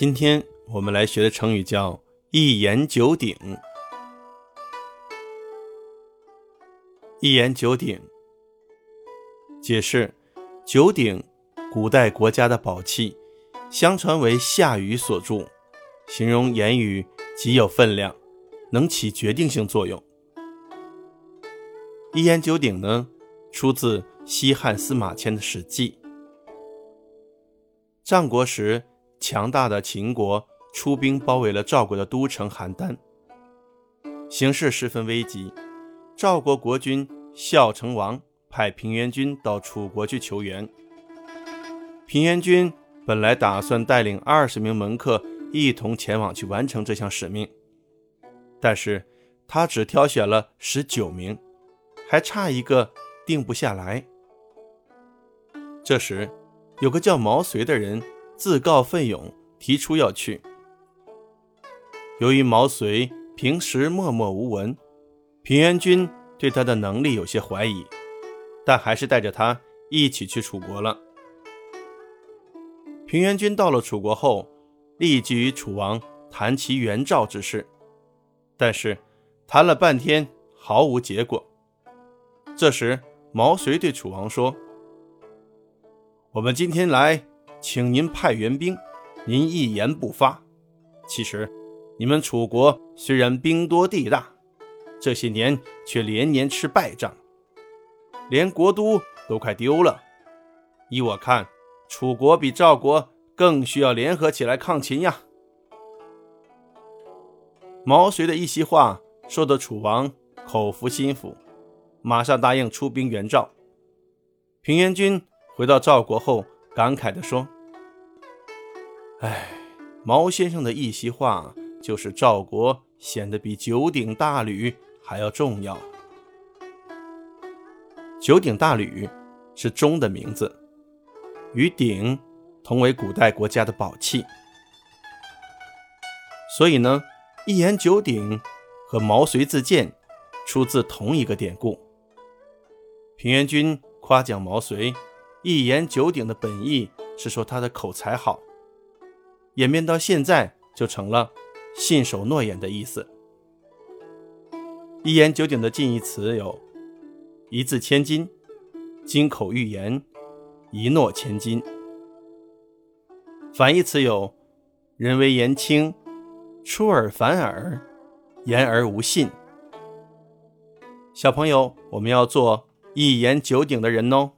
今天我们来学的成语叫一言九鼎。一言九鼎，解释：九鼎，古代国家的宝器，相传为夏禹所铸，形容言语极有分量，能起决定性作用。一言九鼎呢，出自西汉司马迁的《史记》。战国时，强大的秦国出兵包围了赵国的都城邯郸，形势十分危急。赵国国君孝成王派平原君到楚国去求援。平原君本来打算带领20名门客一同前往去完成这项使命，但是他只挑选了19名，还差一个定不下来。这时有个叫毛遂的人自告奋勇，提出要去。由于毛遂平时默默无闻，平原君对他的能力有些怀疑，但还是带着他一起去楚国了。平原君到了楚国后，立即与楚王谈其援赵之事，但是谈了半天毫无结果。这时毛遂对楚王说：“我们今天来请您派援兵，您一言不发。其实你们楚国虽然兵多地大，这些年却连年吃败仗，连国都都快丢了。依我看，楚国比赵国更需要联合起来抗秦呀。”毛遂的一席话说得楚王口服心服，马上答应出兵援赵。平原君回到赵国后感慨地说：“毛先生的一席话，就是赵国显得比九鼎大吕还要重要。”九鼎大吕是钟的名字，与鼎同为古代国家的宝器。所以呢，一言九鼎和毛遂自荐出自同一个典故。平原君夸奖毛遂一言九鼎的本意是说他的口才好，演变到现在就成了信守诺言的意思。一言九鼎的近义词有一字千金、金口玉言、一诺千金，反义词有人为言轻、出尔反尔、言而无信。小朋友，我们要做一言九鼎的人哦。